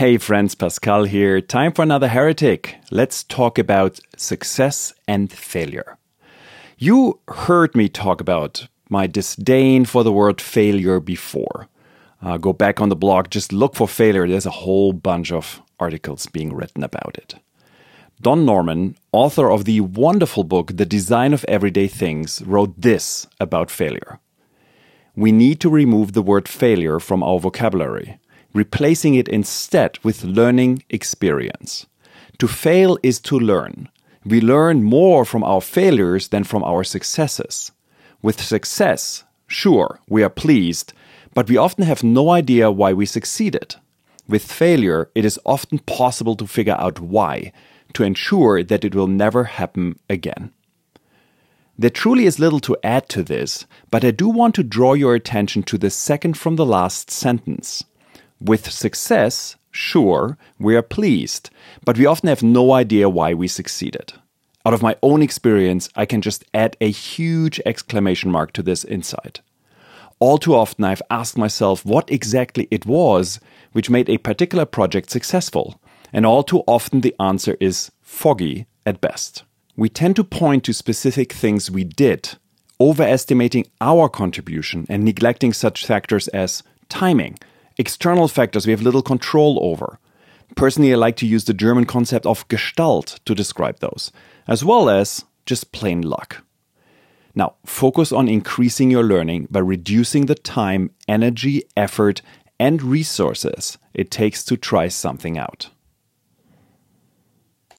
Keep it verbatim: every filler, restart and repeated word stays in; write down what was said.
Hey friends, Pascal here. Time for another heretic. Let's talk about success and failure. You heard me talk about my disdain for the word failure before. Uh, go back on the blog, just look for failure. There's a whole bunch of articles being written about it. Don Norman, author of the wonderful book The Design of Everyday Things, wrote this about failure. We need to remove the word failure from our vocabulary, replacing it instead with learning experience. To fail is to learn. We learn more from our failures than from our successes. With success, sure, we are pleased, but we often have no idea why we succeeded. With failure, it is often possible to figure out why, to ensure that it will never happen again. There truly is little to add to this, but I do want to draw your attention to the second from the last sentence. With success, sure, we are pleased, but we often have no idea why we succeeded. Out of my own experience, I can just add a huge exclamation mark to this insight. All too often, I've asked myself what exactly it was which made a particular project successful, and all too often the answer is foggy at best. We tend to point to specific things we did, overestimating our contribution and neglecting such factors as timing, external factors we have little control over. Personally, I like to use the German concept of Gestalt to describe those, as well as just plain luck. Now, focus on increasing your learning by reducing the time, energy, effort, and resources it takes to try something out.